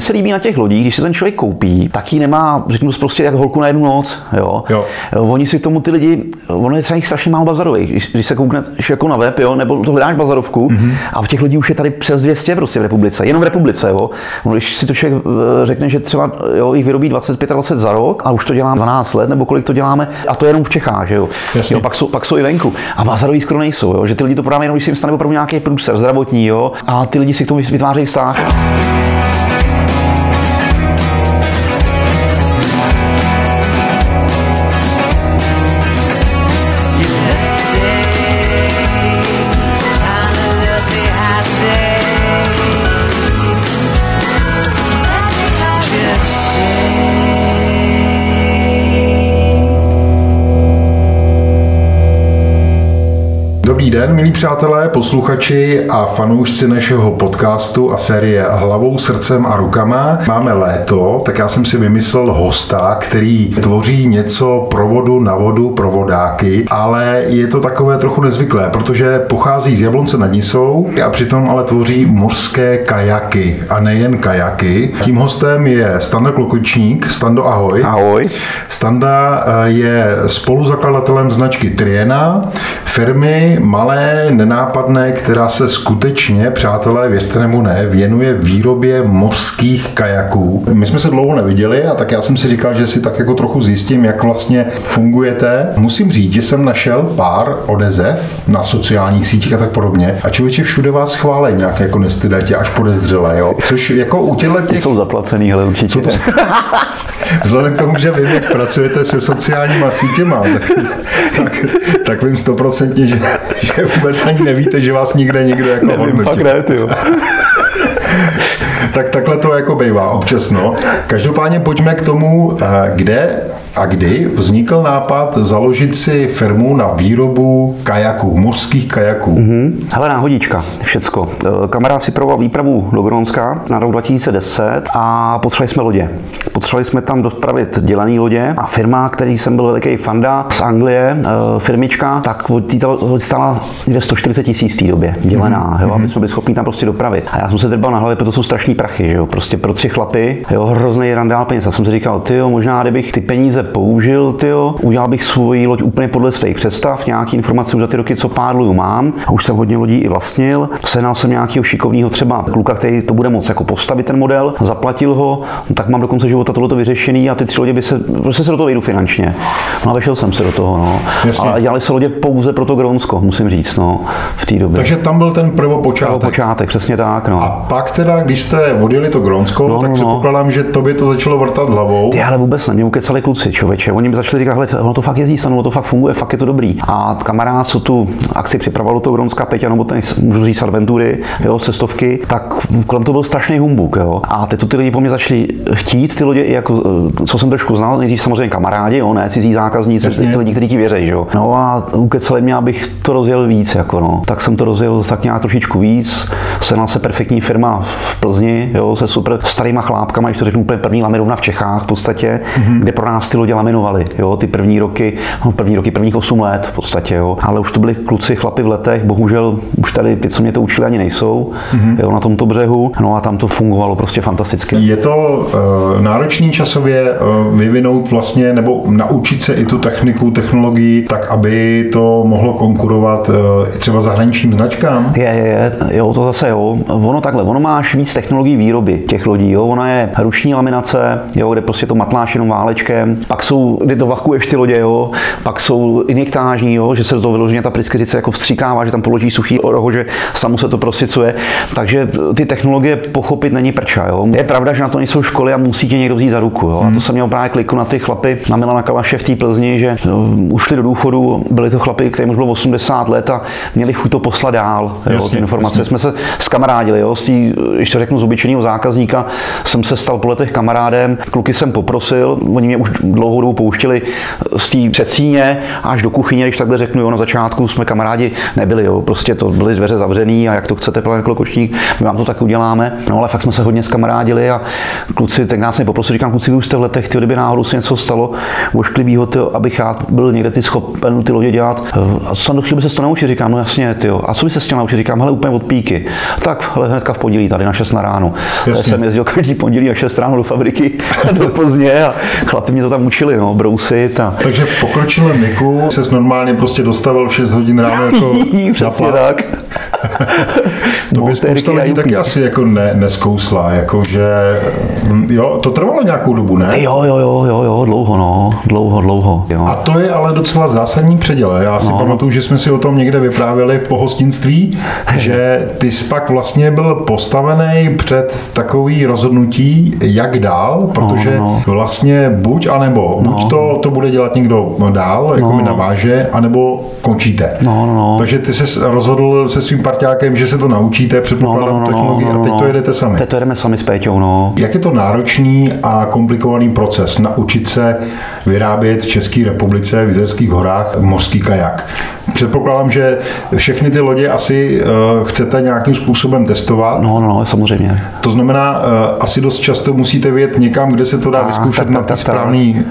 Mně se líbí na těch lodích, když se ten člověk koupí, tak ji nemá, řeknu prostě jak holku na jednu noc, jo. Oni si tomu ty lidi, ono je třeba jich strašně málo bazarových, když se koukneš jako na web, jo, nebo to hledáš bazarovku, a v těch lodí už je tady přes 200 prostě v republice, jenom v republice, jo. Když si to člověk řekne, že třeba jo, jich vyrobí 25 za rok a už to děláme 12 let, nebo kolik to děláme, a to je jenom v Čechách, jo. Jo, pak jsou i venku. A bazaroví skoro nejsou, jo, že ty lidi to prodávají jenom, když se jim stane opravdu nějaký průser zdravotní, jo, a ty lidi si k tomu vytvářejí vztah. Dobrý den, milí přátelé, posluchači a fanoušci našeho podcastu a série Hlavou, srdcem a rukama. Máme léto, tak já jsem si vymyslel hosta, který tvoří něco pro vodu, na vodu, pro vodáky, ale je to takové trochu nezvyklé, protože pochází z Jablonce nad Nisou a přitom ale tvoří mořské kajaky a nejen kajaky. Tím hostem je Standa Klokočník. Stando, ahoj. Ahoj. Standa je spoluzakladatelem značky Triena, firmy malé, nenápadné, která se skutečně, přátelé, věřte nebo ne, věnuje výrobě mořských kajaků. My jsme se dlouho neviděli a tak já jsem si říkal, že si tak jako trochu zjistím, jak vlastně fungujete. Musím říct, že jsem našel pár odezev na sociálních sítích a tak podobně a člověče, všude vás chválí nějak jako nestydatě, až podezřele, jo. Což jako u těchto těch... jsou zaplacený, hele, určitě. Vzhledem k tomu, že vím, jak pracujete se sociálníma sítěma, tak vím 100%, že vůbec ani nevíte, že vás nikde jako nevím, fakt ne, tyjo. Tak takhle to jako bývá občas, no. Každopádně pojďme k tomu, kde a kdy vznikl nápad založit si firmu na výrobu kajaků, mořských kajaků. Hele, náhodička, všecko. Kamarád si provoval výpravu do Grónska na rok 2010 a potřebovali jsme lodě. Potřebovali jsme tam dopravit dělaný lodě a firma, který jsem byl veliký fanda z Anglie, firmička, tak loď stála někde 140 000 v té době, dělaná, jo, aby jsme byli schopni tam prostě dopravit. A já jsem se drbal na hlavě, protože jsou strašný prachy, že jo, prostě pro 3 chlapy, jo, hrozný randál peněz. A jsem si říkal, tyjo, možná kdybych ty peníze použil, tyjo, udělal bych svoji loď úplně podle svých představ, nějaký informace už za ty roky, co pádluju, mám. Už jsem hodně lodí i vlastnil. Sehnal jsem nějakého šikovného třeba kluka, který to bude moc jako postavit ten model, zaplatil ho, no, tak mám do konce života tohleto vyřešený a ty 3 lodě by se prostě se do toho vejdu finančně. No a vešel jsem se do toho, no. Jasně. Ale dělali se lodě pouze pro to Grónsko, musím říct, no, v té době. Takže tam byl ten prvopočátek, přesně tak, no. A pak teda, když jste odjeli to Grónsko, no, tak předpokládám, že tobě to začalo vrtat hlavou. Ty ale vůbec ne, mě ukecali kluci. Člověče. Oni mi začali říkat, hele, ono to fakt jezdí, ono to fakt funguje, fakt je to dobrý. A kamarád, co tu akci připravovalo toho Grónska, Peťa, nebo ten, můžu říct, adventury, jo, cestovky, tak kolem to byl strašný humbuk, jo. A teď to ty lidi po mě začali chtít, ty lidi, jako, co jsem trošku znal, nejdřív samozřejmě kamarádi, jo, ne, cizí zákazníci, ty lidi, kteří ti věří, jo. No a ukecali mě, abych to rozjel víc, jako no. Tak jsem to rozjel tak nějak trošičku víc, sehnala se perfektní firma v Plzni, jo, se super starýma chlápkama, když to řeknu, úplně první laminovna v Čechách v podstatě, kde pro nás ty lodě laminovali, jo, ty první roky, prvních 8 let v podstatě, jo. Ale už to byli kluci, chlapi v letech, bohužel už tady ty, co mě to učili, ani nejsou, jo, na tomto břehu, no a tam to fungovalo prostě fantasticky. Je to náročný časově vyvinout vlastně, nebo naučit se i tu techniku, technologii, tak aby to mohlo konkurovat třeba zahraničním značkám? Jo, to zase jo. Ono máš víc technologií výroby těch lodí, jo, ona je ruční laminace, jo, kde prostě to matláš jenom válečkem, pak jsou, kdy to vakuješ ty lodě, jo, pak jsou injektážní, jo, že se do toho vyloženě ta pryskyřice jako vstříkává, že tam položí suchý roho, že samo se to prosycuje, takže ty technologie pochopit není prča, jo. Je pravda, že na to nejsou školy a musí tě někdo vzít za ruku, jo, a to jsem měl právě kliku na ty chlapy, na Milana Kalaše v té Plzni, že ušli do důchodu, byli to chlapy, kterým už bylo 80 let a měli chuť to poslat dál, jo, jasně, ty informace, jasně. Jsme se skamarádili, jo, když to řeknu, z obyčejného zákazníka jsem se stal po letech kamarádem, kluky jsem poprosil, oni mě už dlouhou dobu pouštěli z té předsíně až do kuchyně, když takhle řeknu, jo, na začátku jsme kamarádi nebyli, jo, prostě to byly dveře zavřený a jak to chcete, pane Klokočník, my vám to tak uděláme. No ale fakt jsme se hodně zkamarádili a kluci, tak nás mě poprosil, říkám, kluci, vy už jste v letech, ty, kdyby náhodou se něco stalo, ošklivýho, abych já byl někde ty schopen ty lodě dělat. A co tam chtěl by se to naučit, říkám, no jasně, ty jo. A co by se chtěl naučit, říkám, hele, úplně od píky. Tak, hele, hnedka v pondělí tady na 6 na ráno. Já jsem jezdil každý pondělí a 6 ráno do fabriky do Plzně a chlapi mě to tam učili, no, brousit a... Takže v pokročilém věku ses normálně prostě dostavil v 6 hodin ráno jako na plác. To by spousta lidí taky asi jako neskousla, jakože jo, to trvalo nějakou dobu, ne? Jo, dlouho. Jo. A to je ale docela zásadní předěl. Já si pamatuju, že jsme si o tom někde vyprávěli v pohostinství, že ty jsi pak vlastně byl postavený před takový rozhodnutí, jak dál, protože vlastně buď, anebo buď to bude dělat někdo dál, jako mi naváže, anebo končíte. Takže ty jsi rozhodl se svým parťákem, že se to naučíte, předpokládám technologii a teď to jedete sami. Teď to jedeme sami s Peťou, no. Jak je to náročný a komplikovaný proces naučit se vyrábět v České republice, v Jizerských horách, mořský kajak? Předpokládám, že všechny ty lodě asi chcete nějakým způsobem testovat. Samozřejmě. To znamená, asi dost často musíte vyjet někam, kde se to dá vyzkoušet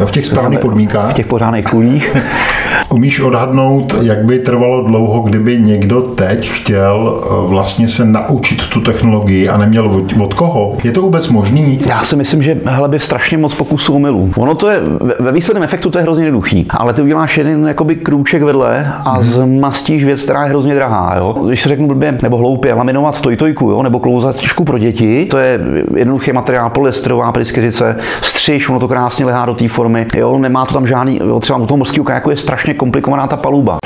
v těch správných podmínkách. V těch pořádných kulích. Umíš odhadnout, jak by trvalo dlouho, kdyby někdo teď chtěl vlastně se naučit tu technologii a neměl od koho? Je to vůbec možný? Já si myslím, že by strašně moc pokusů omylů. Ono to je, ve výsledném efektu to je hrozně jednoduchý, ale ty uděláš jeden jakoby krůček vedle a zmastíš věc, která je hrozně drahá, jo. Když se řeknu blbě, nebo hloupě, laminovat tojtojku, jo, nebo klouzačku pro děti, to je jednoduchý materiál, polyesterová pryskyřice, střiž, ono to krásně lehá do té formy, jo, nemá to tam žádný, jo, třeba u toho mořského kajaku je strašně komplikovaná ta paluba.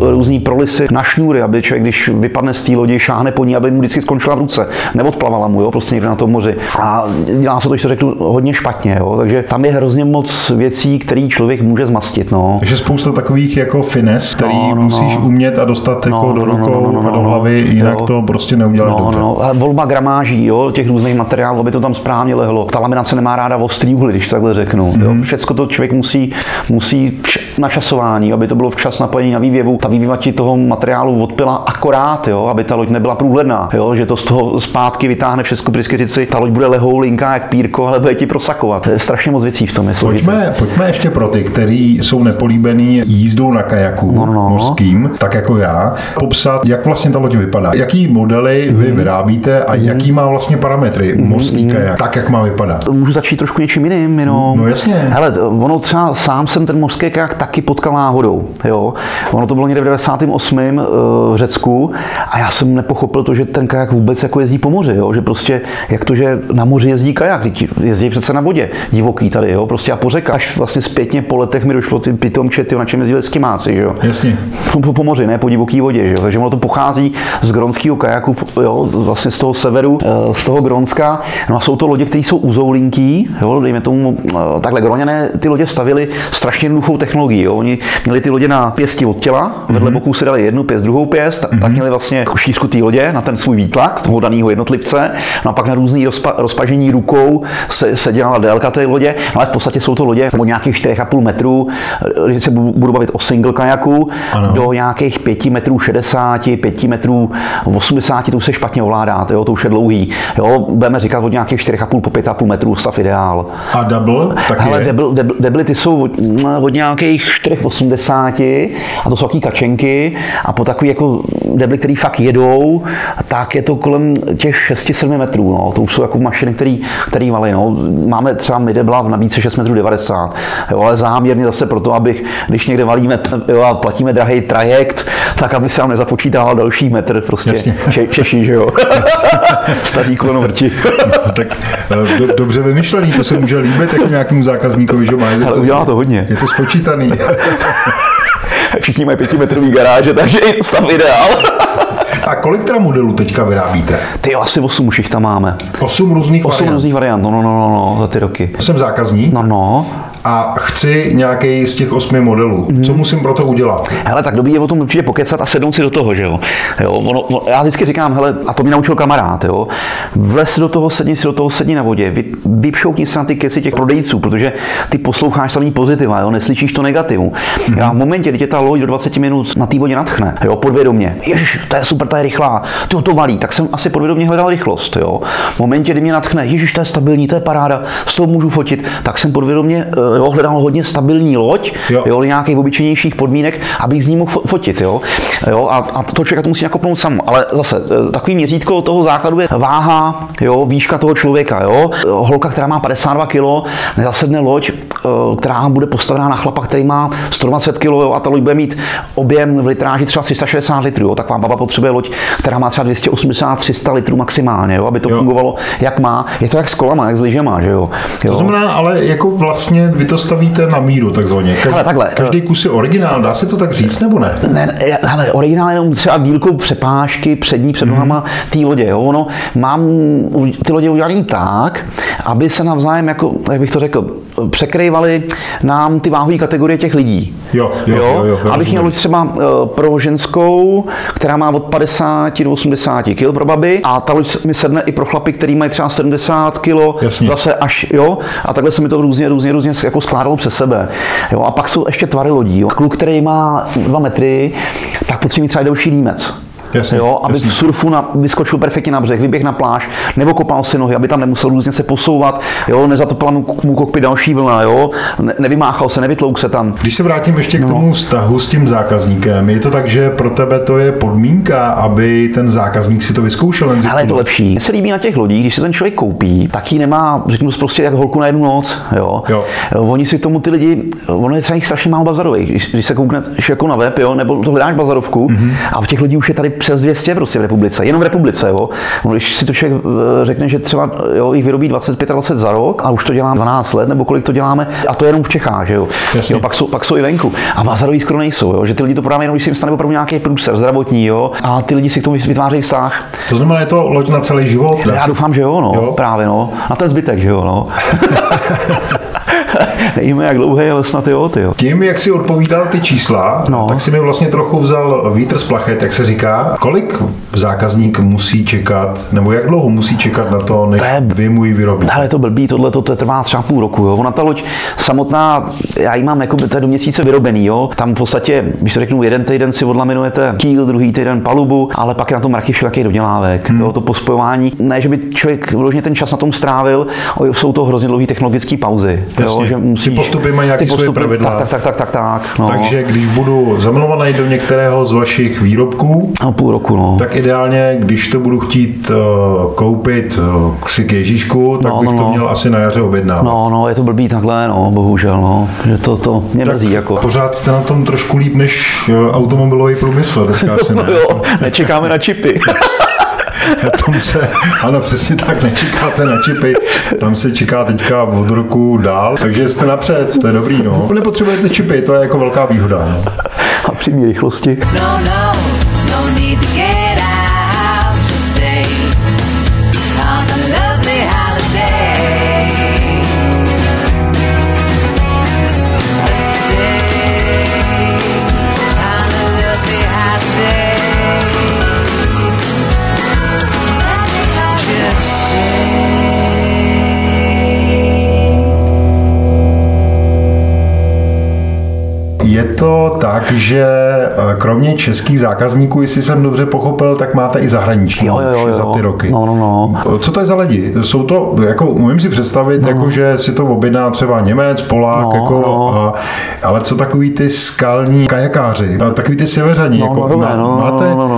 Různý prolisy na šňůry, aby člověk, když vypadne z té lodi, šáhne po ní, aby mu vždycky skončila v ruce, neodplavala mu, jo, prostě někde na tom moři. A dělá se to, když to řeknu, hodně špatně, jo, takže tam je hrozně moc věcí, které člověk může zmastit, no. Takže spousta takových jako fines, který musíš umět a dostat jako do rukou a do hlavy, jinak to prostě neuděláš dobře. A volba gramáží, jo, těch různých materiálů, aby to tam správně lehlo. Ta laminace nemá ráda ostrý úhly, když takhle řeknu, jo. Všecko to člověk musí načasování, aby to bylo včas napojení na vývěvu. Ta vývěva ti toho materiálu odpila akorát, jo, aby ta loď nebyla průhledná, jo, že to z toho zpátky vytáhne všechno pryskyřici, ta loď bude lehoulinká jak pírko, ale bude ti prosakovat. Je strašně moc věcí v tom je složitý. Pojďme ještě pro ty, kteří jsou nepolíbený jízdou na kajaku mořským, tak jako já, popsat, jak vlastně ta loď vypadá. Jaký modely vy vyrábíte a jaký má vlastně parametry mořský kajak, tak jak má vypadat. Můžu začít trošku něčím jiným, jenom. No jasně. Hele, ono třeba sám jsem ten mořský kajak taky potkal náhodou, jo. Ono to bylo někde v 98. v Řecku a já jsem nepochopil to, že ten kajak vůbec jako jezdí po moři, jo, že prostě jak to, že na moři jezdí kajak, jezdí přece na vodě, divoký tady, jo, prostě a po řekách. Až vlastně zpětně po letech mi došlo ty pitomče, na čem jezdili skimáci, jo. Jasně. Po moři, ne po divoký vodě, jo. Takže ono to pochází z grónského kajaku, jo, vlastně z toho severu, z toho Grónska. No a jsou to lodě, které jsou uzoulinký, jo, dejme tomu takhle Gróňané ty lodě stavili strašně jednoduchou technologií, jo. Oni měli ty lodě na pěsti od těla, vedle boků si dali jednu pěst, druhou pěst, tak měli vlastně šířku té lodě na ten svůj výtlak toho daného jednotlivce, no a pak na různý rozpažení rukou se dělala délka té lodě, ale v podstatě jsou to lodě od nějakých 4,5 metrů, když se budu bavit o single kajaku, do nějakých 5,60 metrů, 5,80 metrů, to už se špatně ovládáte, jo, to už je dlouhý, jo, budeme říkat od nějakých 4,5 po 5,5 metrů stav ideál. A double? Ale double ty jsou od nějakých 4,80 a to jsou takové kačenky a po takový jako debli, který fakt jedou, tak je to kolem těch 6-7 metrů, no. To už jsou jako mašiny, který valí, no. Máme třeba my debla v nabídce 6,90 metrů, jo, ale záměrně zase proto, abych, když někde valíme, jo, a platíme drahý trajekt, tak aby se nám nezapočítával další metr, prostě Češi, že jo. Staří klonovrti. No, tak dobře vymyšlený, to se může líbit jako nějakému zákazníkovi, že má. Ale udělá to hodně. Je to spočítaný. Všichni mají 5metrový garáže, takže stav ideál. A kolik teda modelů teďka vyrábíte? Ty jo, asi 8 už jich tam máme. 8 různých variant, no, za ty roky. Jsem zákazník? No. A chci nějaký z těch 8 modelů. Co musím pro to udělat? Hele, tak dobrý je o tom určitě pokecat a sednout si do toho, že jo. Já vždycky říkám, hele, a to mě naučil kamarád, jo. Vlez do toho, sedni na vodě, vypšoukni se na ty keci těch prodejců, protože ty posloucháš samý pozitiva, jo, neslyšíš to negativu. Já v momentě, kdy tě ta loď do 20 minut na té vodě nadchne, jo, podvědomě. Ježiš, ta je super, ta je rychlá. To valí, tak jsem asi podvědomě hledal rychlost, jo. V momentě, kdy mě nadchne, ježiš, to je stabilní, to je paráda, s toho můžu fotit, tak jsem podvědomě hledal hodně stabilní loď, jo, nějakých obyčejnějších podmínek, abych z ní mohl fotit, jo, a to člověka to musí nakopnout samo, ale zase takový měřítko toho základu je váha, jo, výška toho člověka, jo, holka, která má 52 kg, nezasedne loď, která bude postavená na chlapa, který má 120 kg, jo, a ta loď bude mít objem v litráži třeba 360 litrů, jo, taková baba potřebuje loď, která má třeba 280-300 litrů maximálně, jo, aby to fungovalo jak má, je to jak s kolama, jak s lyžema, že jo. To znamená, ale jako vlastně vy to stavíte na míru, takzvaně. Každý kus je originál, dá se to tak říct, nebo ne? Ne, hele, originál je jenom třeba dílkou přepážky přední před nohama té lodě, jo. Ono, mám ty lodě udělaný tak, aby se navzájem, jako, jak bych to řekl, překrývaly nám ty váhové kategorie těch lidí. Jo, abych měl loď třeba pro ženskou, která má od 50 do 80 kg pro baby, a ta loď mi sedne i pro chlapy, který mají třeba 70 kg, zase až, jo, a takhle se mi to různě jako skládalo přes sebe. Jo, a pak jsou ještě tvary lodí. Jo. Kluk, který má 2 metry, tak potřebuje mít třeba delší límec. Jasně, jo, aby v surfu vyskočil perfektně na břeh, vyběh na pláž, nebo kopal si nohy, aby tam nemusel různě se posouvat, jo, nezatopila mu kokpit další vlna, jo, nevymáchal se, nevytlouk se tam. Když se vrátím ještě k tomu vztahu s tím zákazníkem, je to tak, že pro tebe to je podmínka, aby ten zákazník si to vyzkoušel? Ale je to lepší. Mně se líbí na těch lodích, když si ten člověk koupí, tak ji nemá, řeknu prostě jak holku na jednu noc, jo. Oni si tomu ty lidi, ono je třeba jich strašně málo bazarových, když se koukneš jako na web, jo, nebo to hledáš bazarovku, a v těch lidí už je tady přes 200 prostě v republice, jenom v republice, jo. Když si to člověk řekne, že třeba jich vyrobí 25 za rok a už to dělám 12 let, nebo kolik to děláme, a to jenom v Čechách, že jo. Jasně. Jo, pak jsou i venku. A bazaroví skoro nejsou, jo, že ty lidi to prodáme jenom, když se jim stane opravdu nějaký průser zdravotní, jo, a ty lidi si k tomu vytvářejí vztah. To znamená, je to loď na celý život? Já doufám, že jo, právě, na ten zbytek, že jo. Nejíme jak dlouhý, ale snad jo. Tím, jak si odpovídal ty čísla, tak si mi vlastně trochu vzal vítr z plachet, jak se říká. Kolik zákazník musí čekat, nebo jak dlouho musí čekat na to, než vy mu ji vyrobíte? Ale to blbý, tohle trvá třeba půl roku, jo. Ona ta loď samotná, já ji mám jako do měsíce vyrobený, jo. Tam v podstatě, když to řeknu, jeden týden si odlaminujete kýl, druhý týden palubu, ale pak je na tom raky všelaký dodělávek, to pospojování. Ne, že by člověk vložně ten čas na tom strávil, jsou to hrozně dlouhé technologické pauzy. Musí, ty postupy mají nějaké svoje pravidla. Tak. No. Takže když budu zamilovaný do některého z vašich výrobků, a půl roku, tak ideálně, když to budu chtít koupit si k Ježíšku, tak bych to měl asi na jaře objednávat. No, je to blbý takhle, bohužel, že to mě mrzí jako. Pořád jste na tom trošku líp než automobilový průmysl, teďka asi ne. Nečekáme na čipy. Ano, přesně tak, nečekáte na čipy, tam se čeká teďka od roku dál, takže jste napřed, to je dobrý, Nepotřebujete čipy, to je jako velká výhoda, A přímý rychlosti. Je to tak, že kromě českých zákazníků, jestli jsem dobře pochopil, tak máte i zahraniční za ty roky. Co to je za lidi? Jsou to, jako umím si představit, jako, že si to objedná třeba Němec, Polák, ale co takový ty skalní kajakáři, takový ty severani,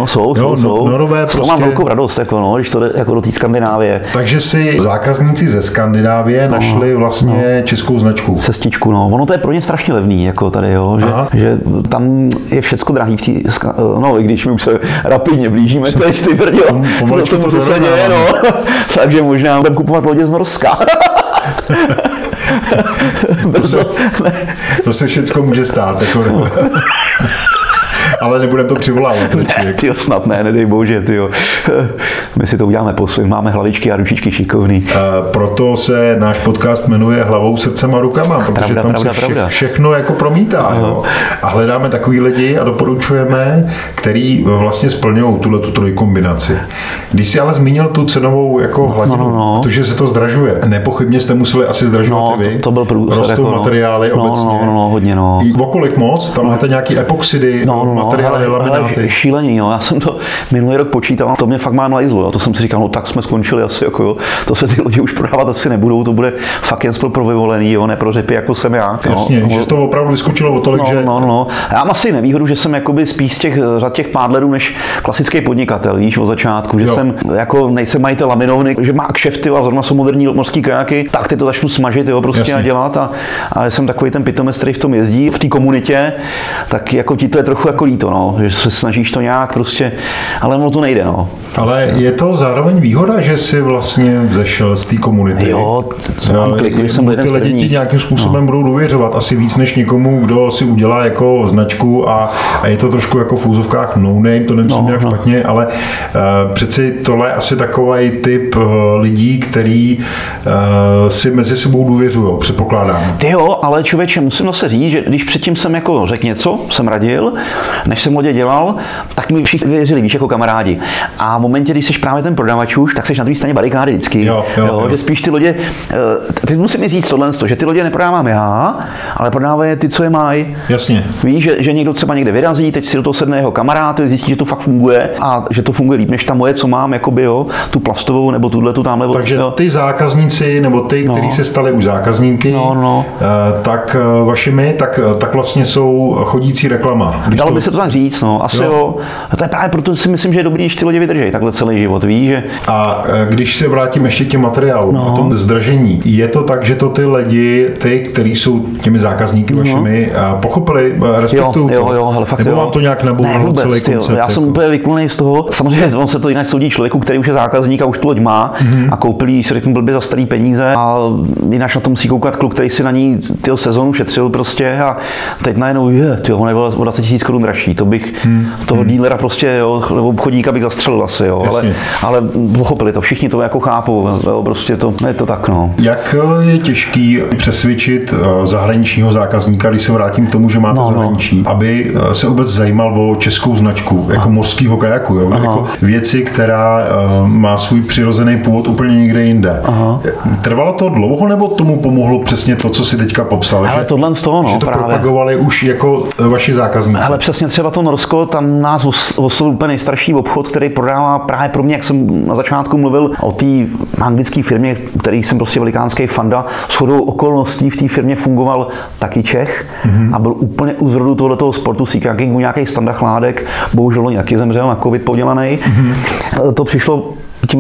jsou. Norové prostě. To mám velkou radost, když to jde jako do té Skandinávie. Takže si zákazníci ze Skandinávie našli vlastně českou značku. Cestičku, ono to je pro ně strašně levný, jako tady, jo. Že tam je všecko drahý i když my už se rapidně blížíme, ty brděla, to se děje, takže možná budeme kupovat lodě z Norska. To se všecko může stát. Jako... Ale nebudeme to přivolávat. Ne, tyjo, snad ne, nedej bože, tyjo. My si to uděláme po svým, máme hlavičky a ručičky šikovný. Proto se náš podcast jmenuje Hlavou, srdcem a rukama, protože pravda, všechno jako promítá. Jo. A hledáme takový lidi a doporučujeme, který vlastně splňují tuhletu trojkombinaci. Když si ale zmínil tu cenovou jako hladinu, protože se to zdražuje. Nepochybně jste museli asi zdražovat i vy. Rostou materiály obecně. Hodně. Okolik moc? Tam máte nějaké epoxidy, materiály, šílení, jo. Já jsem to minulý rok počítal, to mě fakt má nalízlo, jo. To jsem si říkal, no tak jsme skončili asi, jako jo, to se ty lodi už prodávat asi nebudou, to bude fakt jen pro vyvolený, jo, ne pro řepy, jako jsem já. Jasně, no, že to opravdu vyskočilo o tolik, že... Já mám asi nevýhodu, že jsem jakoby spíš těch pádlerů než klasický podnikatel, víš, od začátku, že jsem, jako nejsem majitel laminovny, že má kšefty a zrovna jsou moderní mořský kajaky, tak ty to začnu smažit, jo, prostě jasně. A dělat a jsem takový ten pitomec, který v tom jezdí, v té komunitě, tak jako ti to je trochu jako líto, no, že se snažíš to nějak prostě, ale ono to nejde, no. Ale je to zároveň výhoda, že jsi vlastně vzešel z té komunity. Jo, ty lidi ti nějakým způsobem budou důvěřovat, asi víc než někomu, kdo si udělá jako značku a je to trošku jako v úzovkách no name, to nemyslím nějak špatně, ale přeci tohle je asi takový typ lidí, který si mezi sebou důvěřují, předpokládám. Ty jo, ale člověče, musím zase říct, že když předtím jsem jako řekl něco, jsem radil, než jsem lodě dělal, tak mi všichni věřili, víš, jako kamarádi. A v momentě, když jsi právě ten prodavač už, tak jsi na druhé straně barikády vždycky. Jo. Že spíš ty lodě, teď musím říct tohle, že ty lodě neprodávám já, ale prodávají ty, co je mají. Jasně. Víš, že někdo třeba někde vyrazí, teď si do toho sedne jeho kamarád, zjistí, že to fakt funguje a že to funguje líp než ta moje, co mám, jakoby, jo, tu plastovou nebo tuhle, tu tamhle. Takže ty zákazníci nebo ty, kteří se stali už zákazníky, tak vašimi, tak vlastně jsou chodící reklama. Dalo by se to tak říct, no. Asi jo. To je právě proto, si myslím, že je dobrý, když ty lidi vydržejí takhle celý život, víš, že... A když se vrátím ještě k těm materiálům, o tom zdražení, je to tak, že to ty lidi, ty, kteří jsou těmi zákazníky vašimi, pochopili, respektují to? Jo, hele, fakt nebo vám to nějak nebudou celý koncept? Já jsem úplně vyklonný z toho. Samozřejmě on se to jinak soudí člověku, který už je zákazník a už tu loď má a koupil ji, si řeknu blbě, za starý peníze a jinak na to musí koukat kluk, který si na ní tyho sezonu šetřil prostě a teď najednou Kč dražší. To bych toho dílera prostě, nebo obchodníka bych zastřelil asi, jo. Ale pochopili to, všichni to jako chápou, jo, prostě to, je to tak, no. Jak je těžký přesvědčit zahraničního zákazníka, když se vrátím k tomu, že máte zahraničí, aby se vůbec zajímal o českou značku, jako mořskýho kajaku, jo, jako věci, která má svůj přirozený původ úplně někde jinde. Trvalo to dlouho, nebo tomu pomohlo přesně to, co si teďka popsal? Ale tohle z toho, že to právě propagovali už jako vaši zákazníci. Ale přesně třeba to Norsko, tam nás oslovil úplně nejstarší obchod, který prodává právě pro mě, jak jsem na začátku mluvil o té anglické firmě, který jsem prostě velikánský fanda. Shodou okolností v té firmě fungoval taky Čech a byl úplně u zrodu tohoto sportu seakayakingu nějaký Standa Chládek, bohužel nějaký zemřel na covid podělaný. To přišlo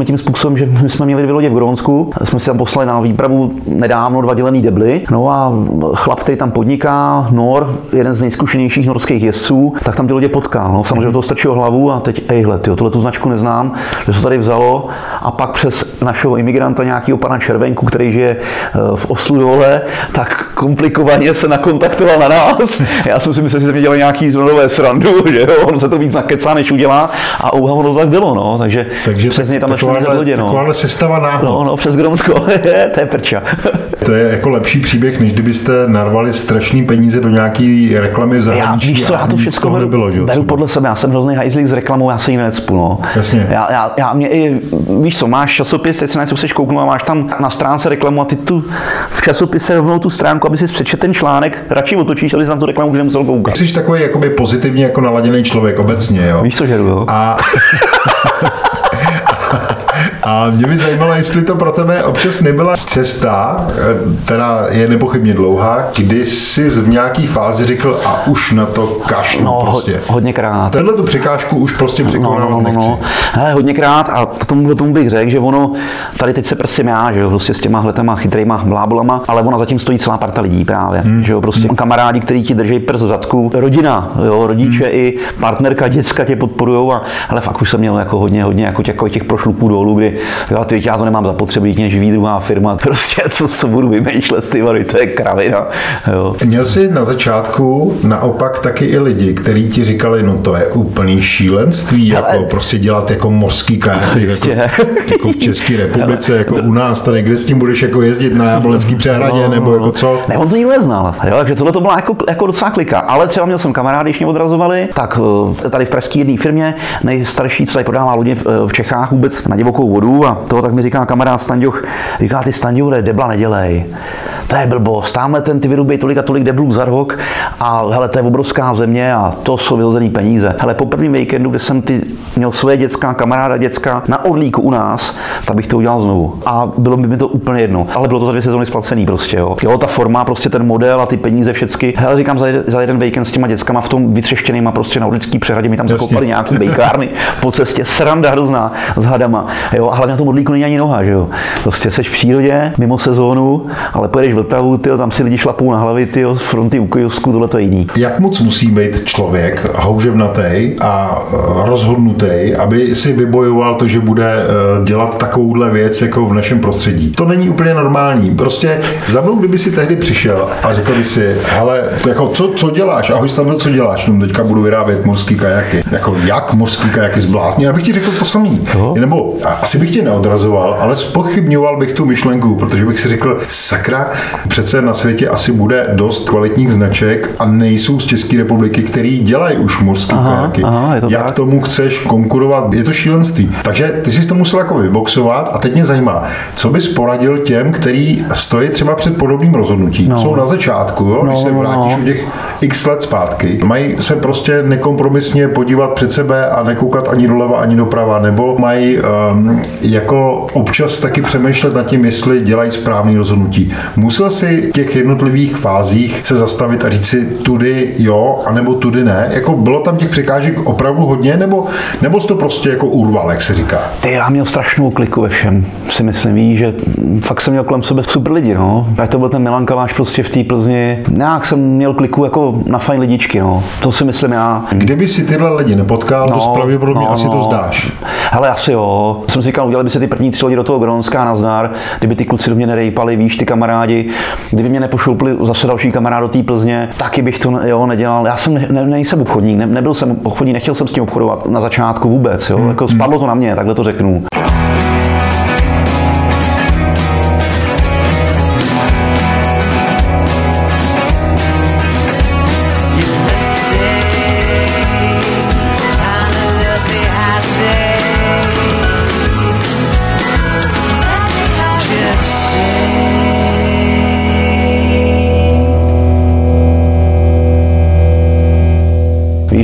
tím způsobem, že my jsme měli dvě lodě v Grónsku, jsme si tam poslali na výpravu nedávno 2 dělený debly, no a chlap, který tam podniká, Nor, jeden z nejzkušenějších norských jezdců, tak tam ty lodě potkal, no, samozřejmě toho strčilo hlavu a teď, ejhle, tuhle tu značku neznám, že se tady vzalo a pak přes našeho imigranta, nějakýho pana Červenku, který žije v Oslu dole, tak komplikovaně se nakontaktoval na nás. Já jsem si myslel, že se mě dělali nějaký nové srandu, že jo, on se to víc nakecá, než udělá a ono tak bylo, no, takže přesně tam Takováhle sestava náhod. No, přes Grónsko, to je prča. To je jako lepší příběh, než kdybyste narvali strašný peníze do nějaký reklamy v zahraničí. Já, víš co, já to všechno beru podle sebe, já jsem hrozný hajzlík s reklamou, já se jí necpu, no. Jasně. Mě i, víš co, máš časopis, teď si na něco chceš kouknout a máš tam na stránce reklamu a ty tu v časopise rovnou tu stránku, aby si přečet ten článek, radši otočíš, aby si na tu reklamu už nemusel koukat. Jsi takový jakoby pozitivně jako naladěný člověk obecně, jo. Víš co, žeru, jo? A mě by zajímalo, jestli to pro tebe občas nebyla cesta, která je nepochybně dlouhá, kdy jsi v nějaký fázi řekl a už na to kašlu prostě. Hodněkrát. Tenhle tu překážku už prostě překonávat nechci. Hele, hodněkrát a tomu bych řekl, že ono, tady teď se prsím já, že jo, prostě s těma hletama chytrejma blábolama, ale ona zatím stojí celá parta lidí právě, že jo, prostě kamarádi, kteří ti drží prst v zadku, rodina, jo, rodiče i partnerka, děcka tě podporujou a hele, fakt už jsem měl jako hodně jako těch prošlupů dolů, kdy ty já to nemám zapotřebí, než výdruhá firma, prostě co se budu vymýšlet, ty vary, to je kravina. Jo. Měl jsi na začátku naopak taky i lidi, kteří ti říkali, no to je úplný šílenství, ale... jako prostě dělat jako mořský kajaky, jako v České republice, ale... jako u nás, tady kde s tím budeš jako jezdit na Jablonecký přehradě, nebo jako co? Ne, on to nikdo neznal, jo, takže tohle to byla jako docela klika, ale třeba měl jsem kamarády, když mě odrazovali, tak tady v pražské jedné firmě, nejstarší, co tady prodává lodě v Čechách vůbec na divokou vodu a toho tak mi říká kamarád Standoch, říká ty Standoch, debla nedělej, to je blbost, tamhle ten ty vyrubí tolik a tolik deblů za rok a hele, to je obrovská země a to jsou vyhozený peníze. Hele, po prvním víkendu, kde jsem měl svoje děcka, kamaráda děcka na Orlíku u nás, tak bych to udělal znovu a bylo by mi to úplně jedno, ale bylo to za 2 sezóny splacený prostě, jo, ta forma, prostě ten model a ty peníze všechny. Hele, říkám, za jeden víkend s těma děckama v tom vytřeštěnýma prostě na Orlický přehradě mi tam zakopali nějaký bejkárny po cestě, sranda hrozná s hadama, jo, a hlavně na tom Orlíku není ani noha, že jo, prostě seš v přírodě, mimo sezónu, ale pojedeš Vltavu, tyjo, tam si lidi šlapou na hlavy, tyjo, fronty u kiosku, tohle to je jiný. Jak moc musí být člověk houževnatej a rozhodnutej, aby si vybojoval to, že bude dělat takovouhle věc jako v našem prostředí? To není úplně normální, prostě za mnou, kdyby si tehdy přišel a řekl by si, hele, jako co děláš? Ahoj Stando, co děláš? No, teďka budu vyrábět mořský kajaky. Jako jak mořský kajaky zblázně? Já bych ti řekl to samý. Nebo asi bych tě neodrazoval, ale zpochybňoval bych tu myšlenku, protože bych si řekl, sakra, přece na světě asi bude dost kvalitních značek a nejsou z České republiky, který dělají už mořské kajaky. Jak tak tomu chceš konkurovat? Je to šílenství. Takže ty jsi to musel jako vyboxovat a teď mě zajímá, co bys poradil těm, kteří stojí třeba před podobným rozhodnutím. No. Jsou na začátku, jo? Když se vrátíš u těch x let zpátky, mají se prostě nekompromisně podívat před sebe a nekoukat ani doleva, ani doprava, nebo mají jako občas taky přemýšlet nad tím, jestli dělají správný rozhodnutí. Musel si v těch jednotlivých fázích se zastavit a říct si tudy jo, anebo tudy ne? Jako bylo tam těch překážek opravdu hodně, nebo jsi to prostě jako urval, jak se říká? Ty, já měl strašnou kliku ve všem. Si myslím, že fakt jsem měl kolem sebe super lidi, no. Ať to byl ten Milan Kaláš prostě v té Plzni. Nějak jsem měl kliku jako na fajn lidičky, no. To si myslím já. Kdyby si tyhle lidi nepotkal, dost pravděpodobně asi to zdáš. Hele, asi jo. Jsem si říkal, udělali by se ty první 3 lidi do toho Grónska, nazdar, kdyby ty kluci do mě nerejpali, víš, ty kamarádi, kdyby mě nepošoupili zase další kamarád do té Plzně, taky bych to nedělal. Já jsem nejsem obchodník, nebyl jsem obchodník, nechtěl jsem s tím obchodovat na začátku vůbec, jo. Jako spadlo to na mě, takhle to řeknu.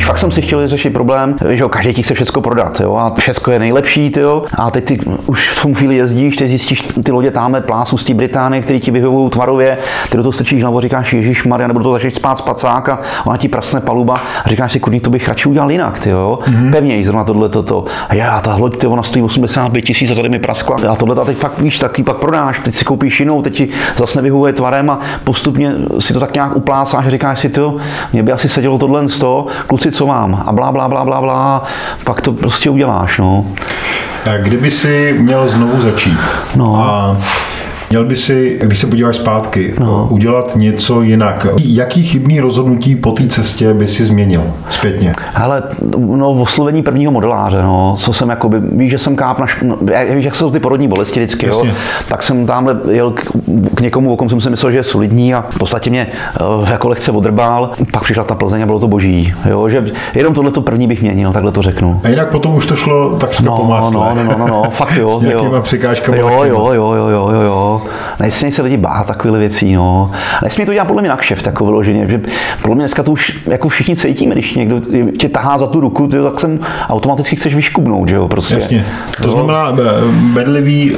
Fakt jsem si chtěl řešit problém, že jo, každý ti chce všechno prodat, jo, a všechno je nejlepší, jo, a teď ty už v tom chvíli jezdíš, teď zjistíš ty lodě tamhle plásu z té Británie, který ti vyhovují tvarově, ty do toho strčíš hlavu, říkáš ježišmarja, nebudu to začít spát spacák a ona ti prasne paluba a říkáš si, kurník, to bych radši udělal jinak, jo, pevněji zrovna tohle toto. A já, ta loď, ona stojí 85 000 a tady mi praskla a tohle a teď fakt víš, taky pak prodáš, teď si koupíš jinou, teď ti zase nevyhovuje tvarem a postupně si to tak nějak uplácáš a říkáš si, to mě by asi sedělo tohle z toho, kluci, co mám a blá, blá, blá, blá, blá, pak to prostě uděláš, no. A kdyby si měl znovu začít a měl by si, když se podíváš zpátky, udělat něco jinak. Jaký chybný rozhodnutí po té cestě by si změnil zpětně? Hele, oslovení prvního modeláře, co jsem jakoby, víš, že jsem víš, jak jsou ty porodní bolesti vždycky, jo? Tak jsem tamhle jel k někomu, o kom jsem si myslel, že je solidní a v podstatě mě jako lehce odrbal, pak přišla ta Plzeň a bylo to boží, jo? Že jenom tohleto první bych měnil, takhle to řeknu. A jinak potom už to šlo tak po másle. No, fakt jo. S nějakýma překážkama. Jo. Nesmějí se lidi bát takovýhle věcí, no. Nesmí to dělat podle mě na kšeft, jako vyloženě, že podle mě dneska to už jako všichni cítíme, když někdo tě tahá za tu ruku, tyjo, tak sem automaticky chceš vyškubnout, že jo, prostě. Jasně. To znamená bedlivý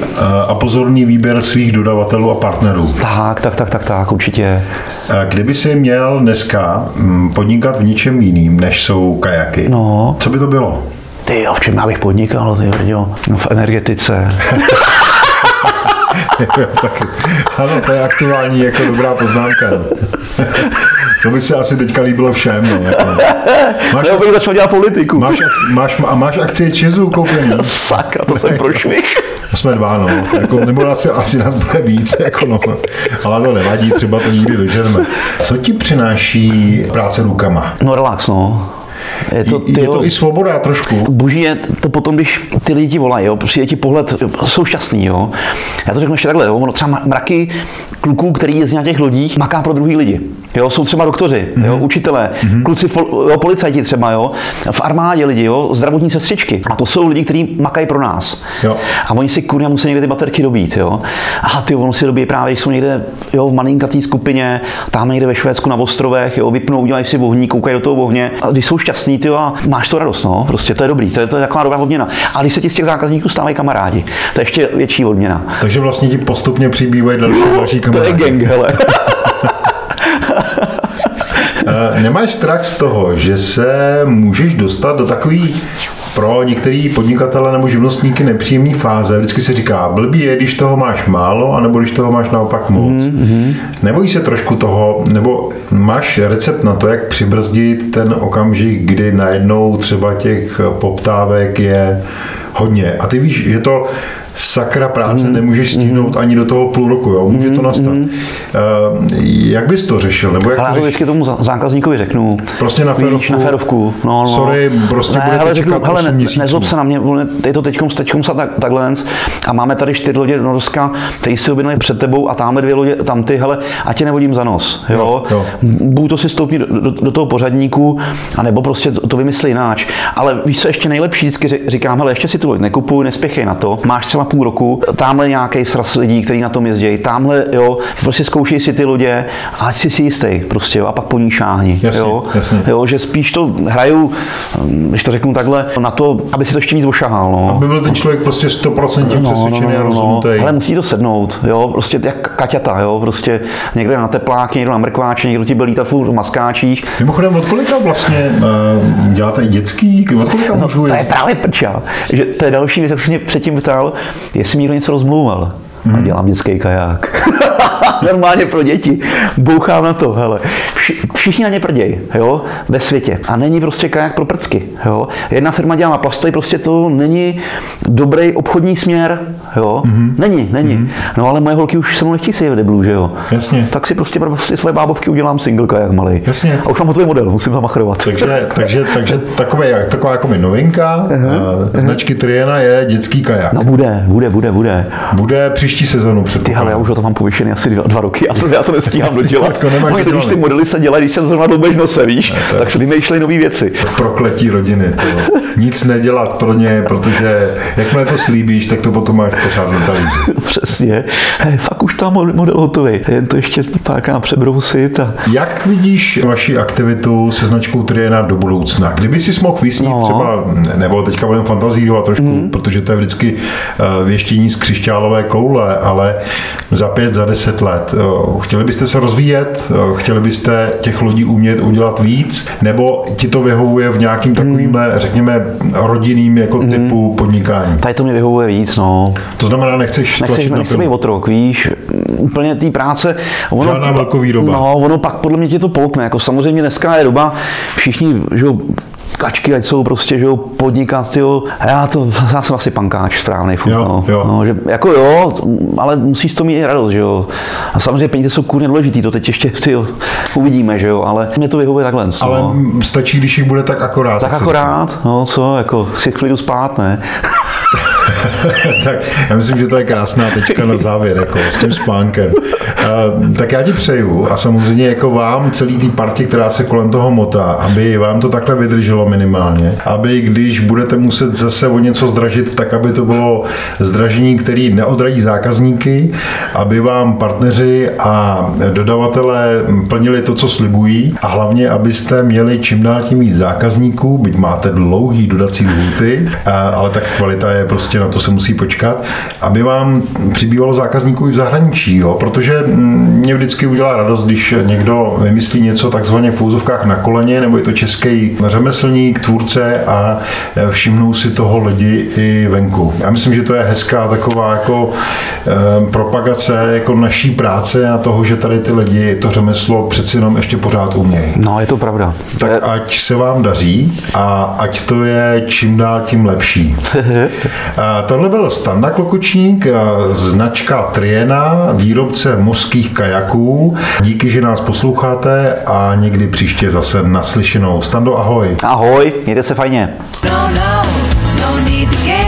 a pozorný výběr svých dodavatelů a partnerů. Tak, určitě. Kdyby si měl dneska podnikat v něčem jiným, než jsou kajaky, co by to bylo? Tyjo, v čem já bych podnikal, v energetice. Ano, to je aktuální jako dobrá poznámka. To by se asi teďka líbilo všem. No, jako. Máš, nebo bych začal dělat politiku. Máš akcie ČEZu koupený. Sakra, to jsem prošvih. Jsme dva, no. Jako, nebo asi nás bude víc, jako no. Ale to nevadí, třeba to nikdy dožerme. Co ti přináší práce rukama? No relax, no. Je to i svoboda trošku. Boží je to potom, když ty lidi volají, jo, přijde ti pohled, jsou šťastný, jo. Já to řeknu ještě takhle, jo, ono třeba mraky kluků, který jezdí na těch lodích, maká pro druhý lidi, jo, jsou třeba doktoři, jo, učitelé, kluci, policajti třeba, jo, v armádě lidi, jo, zdravotní sestřičky. A to jsou lidi, kteří makají pro nás. Jo. A oni si kurňa musí někde ty baterky dobít, jo. A ty oni si dobíjí právě, když jsou někde, jo, v malinkatý skupině, tam někde ve Švédsku na ostrovech, jo, vypnou, udělají si ohník, koukají do toho ohně, a když jsou šťastní, a máš to radost, no, prostě to je dobrý, to je taková dobrá odměna. A když se ti z těch zákazníků stávají kamarádi, to je ještě větší odměna. Takže vlastně ti postupně přibývají další kamarádi. To je gang, hele. Nemáš strach z toho, že se můžeš dostat do takový pro některý podnikatele nebo živnostníky nepříjemný fáze? Vždycky se říká, blbý je, když toho máš málo, anebo když toho máš naopak moc. Nebojíš se trošku toho, nebo máš recept na to, jak přibrzdit ten okamžik, kdy najednou třeba těch poptávek je hodně. A ty víš, že to sakra práce nemůžeš stihnout ani do toho půl roku, jo? Může to nastat. Jak bys to řešil? Nebo jak ale to řešil? Vždycky tomu zákazníkovi řeknu. Prostě na férovku. No. Sorry, prostě ne, budete čekat 8 měsíců. Nezlob se na mě, je to teďkom takhle a máme tady 4 lodě do Norska, který si objednali před tebou a tamhle 2 lodě, tam ty, hele, a tě nevodím za nos. Jo? Buď to si stoupni do toho pořadníku, anebo prostě to vymysli jináč. Ale víš, co ještě nejlepší, vždycky říkám, hele, ještě si tu loď nekupuj, nespěchej na to, máš třeba půl roku, tamhle nějaký sraz lidí, kteří na tom jezdí, tamhle, jo, prostě zkoušej si ty lodě, ať si jistý, prostě, jo, a pak po ní šáhni, jasně. Jo, že spíš to hraju, když to řeknu takhle, na to, aby si to ještě víc ošahal, no. Aby byl ten člověk prostě 100% přesvědčený a rozhodnutý. Ale musí to sednout, jo, prostě jak kaťata, jo, prostě někde na tepláky, někdo na mrkváči, někdo ti byl lítat furt v maskáčích. Mimochodem, od kolika vlastně děláte i dětský, od kolika můžu jezdit? To je právě prča, že to je další věc, jak jsi mě předtím ptal, jestli mi někdo něco rozmlouval. A dělám dětský kaják. Normálně pro děti. Bouchám na to, hele. Všichni na ně prděj, jo, ve světě. A není prostě kaják pro prcky, jo. Jedna firma dělá na plastový, prostě to není dobrý obchodní směr, jo. Není. No ale moje holky už se mnou nechtějí se jevit deblů, že jo. Jasně. Tak si prostě svoje bábovky udělám single kajak malej. Jasně. A už mám hotový model, musím zamachrovat. Takže taková jako novinka, značky Triena je dětský kaják. No bude. Bude příští sezonu předpokládám. Tyhle, já už to mám pověšený asi 2 roky a já to nestíhám dodělat. Oni totiž ty modely se dělají, když jsem zrovna dloubež nose, víš, tak se vymýšlejí nové věci. Prokletí rodiny, to. Nic nedělat pro ně, protože jakmile to slíbíš, tak to potom máš pořád na talíři. Přesně. Fakt už tam model hotový, jen to ještě párkrát přebrousit. A... Jak vidíš vaši aktivitu se značkou Triena do budoucna? Kdyby si mohl vysnít třeba, nebo teďka budem fantazírovat trošku, protože to je vždycky věštění z křišťálové koule, ale za 5, za 10 let. Chtěli byste se rozvíjet? Chtěli byste těch lodí umět udělat víc? Nebo ti to vyhovuje v nějakým takovým, řekněme, rodinným jako typu podnikání? Tady to mě vyhovuje víc, no. To znamená, nechceš být otrok, víš, úplně té práce. Žádná velkovýroba. No, ono pak podle mě ti to polkne. Jako samozřejmě dneska je doba, všichni, že jo, kačky, ať jsou prostě, že jo, podnikat, jo. Já jsem asi pankáč správnej furt, jo. No, že, jako jo, ale musíš to mít i radost, že jo. A samozřejmě peníze jsou kurně důležitý, to teď ještě, tyjo, uvidíme, že jo, ale mě to vyhovuje takhle. Ale no. Stačí, když jich bude tak akorát. No co, jako, si chvíli jdu spát, ne? Tak já myslím, že to je krásná tečka na závěr, jako s tím spánkem. Tak já ti přeju a samozřejmě jako vám, celý té partii, která se kolem toho motá, aby vám to takhle vydrželo minimálně, aby když budete muset zase o něco zdražit, tak aby to bylo zdražení, který neodradí zákazníky, aby vám partneři a dodavatelé plnili to, co slibují a hlavně, abyste měli čím dál tím víc zákazníků, byť máte dlouhý dodací lhůty, ale tak kvalita je prostě prostě na to se musí počkat, aby vám přibývalo zákazníků i v zahraničí, jo? Protože mě vždycky udělá radost, když někdo vymyslí něco takzvaně v fouzovkách na koleně, nebo je to český řemeslník, tvůrce a všimnou si toho lidi i venku. Já myslím, že to je hezká taková jako propagace jako naší práce a toho, že tady ty lidi to řemeslo přeci jenom ještě pořád umějí. No, je to pravda. Tak ať se vám daří a ať to je čím dál tím lepší. Tohle byl Standa Klokočník, značka Triena, výrobce mořských kajaků. Díky, že nás posloucháte a někdy příště zase naslyšenou. Stando, ahoj. Ahoj, mějte se fajně. No, no, no need to get